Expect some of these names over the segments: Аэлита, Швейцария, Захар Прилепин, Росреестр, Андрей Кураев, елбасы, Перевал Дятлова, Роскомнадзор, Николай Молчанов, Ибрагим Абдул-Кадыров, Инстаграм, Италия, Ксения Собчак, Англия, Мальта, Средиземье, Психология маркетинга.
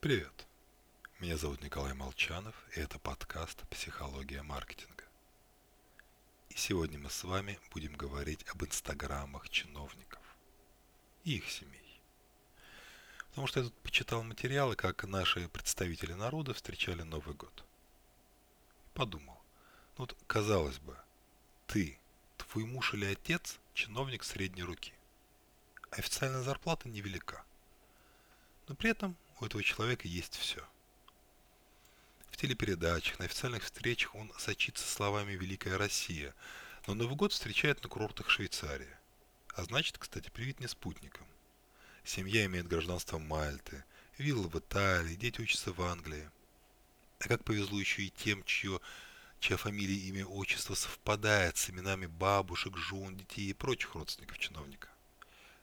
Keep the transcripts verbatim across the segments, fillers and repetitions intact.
Привет, меня зовут Николай Молчанов, и это подкаст «Психология маркетинга». И сегодня мы с вами будем говорить об инстаграмах чиновников и их семей. Потому что я тут почитал материалы, как наши представители народа встречали Новый год. Подумал, ну вот казалось бы, ты, твой муж или отец, чиновник средней руки, а официальная зарплата невелика, но при этом у этого человека есть все. В телепередачах, на официальных встречах он сочится словами «Великая Россия», но Новый год встречает на курортах Швейцарии. А значит, кстати, привит не спутником. Семья имеет гражданство Мальты, вилла в Италии, дети учатся в Англии. А как повезло еще и тем, чье, чья фамилия, имя, отчество совпадает с именами бабушек, жен, детей и прочих родственников чиновника.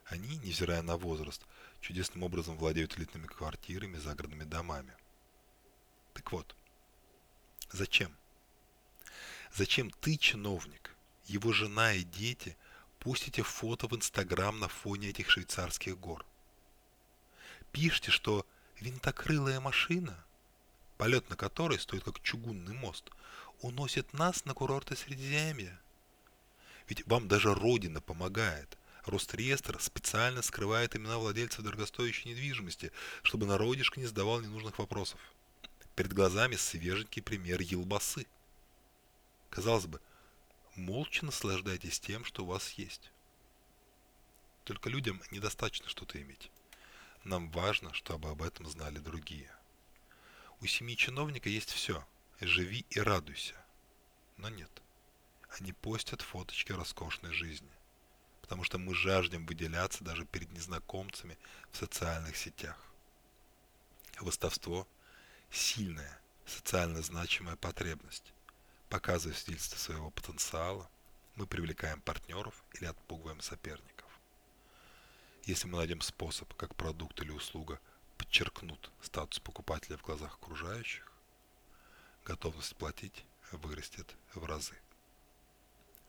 Они, невзирая на возраст, чудесным образом владеют элитными квартирами, загородными домами. Так вот, зачем? Зачем ты, чиновник, его жена и дети, постите фото в Инстаграм на фоне этих швейцарских гор? Пишите, что винтокрылая машина, полет на которой стоит как чугунный мост, уносит нас на курорты Средиземья. Ведь вам даже Родина помогает. Росреестр специально скрывает имена владельцев дорогостоящей недвижимости, чтобы народишко не задавал ненужных вопросов. Перед глазами свеженький пример елбасы. Казалось бы, молча наслаждайтесь тем, что у вас есть. Только людям недостаточно что-то иметь. Нам важно, чтобы об этом знали другие. У семьи чиновника есть все. Живи и радуйся. Но нет. Они постят фоточки роскошной жизни. Потому что мы жаждем выделяться даже перед незнакомцами в социальных сетях. Выставство – сильная, социально значимая потребность. Показывая свидетельство своего потенциала, мы привлекаем партнеров или отпугиваем соперников. Если мы найдем способ, как продукт или услуга подчеркнут статус покупателя в глазах окружающих, готовность платить вырастет в разы.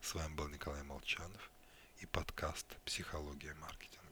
С вами был Николай Молчанов и подкаст «Психология маркетинга».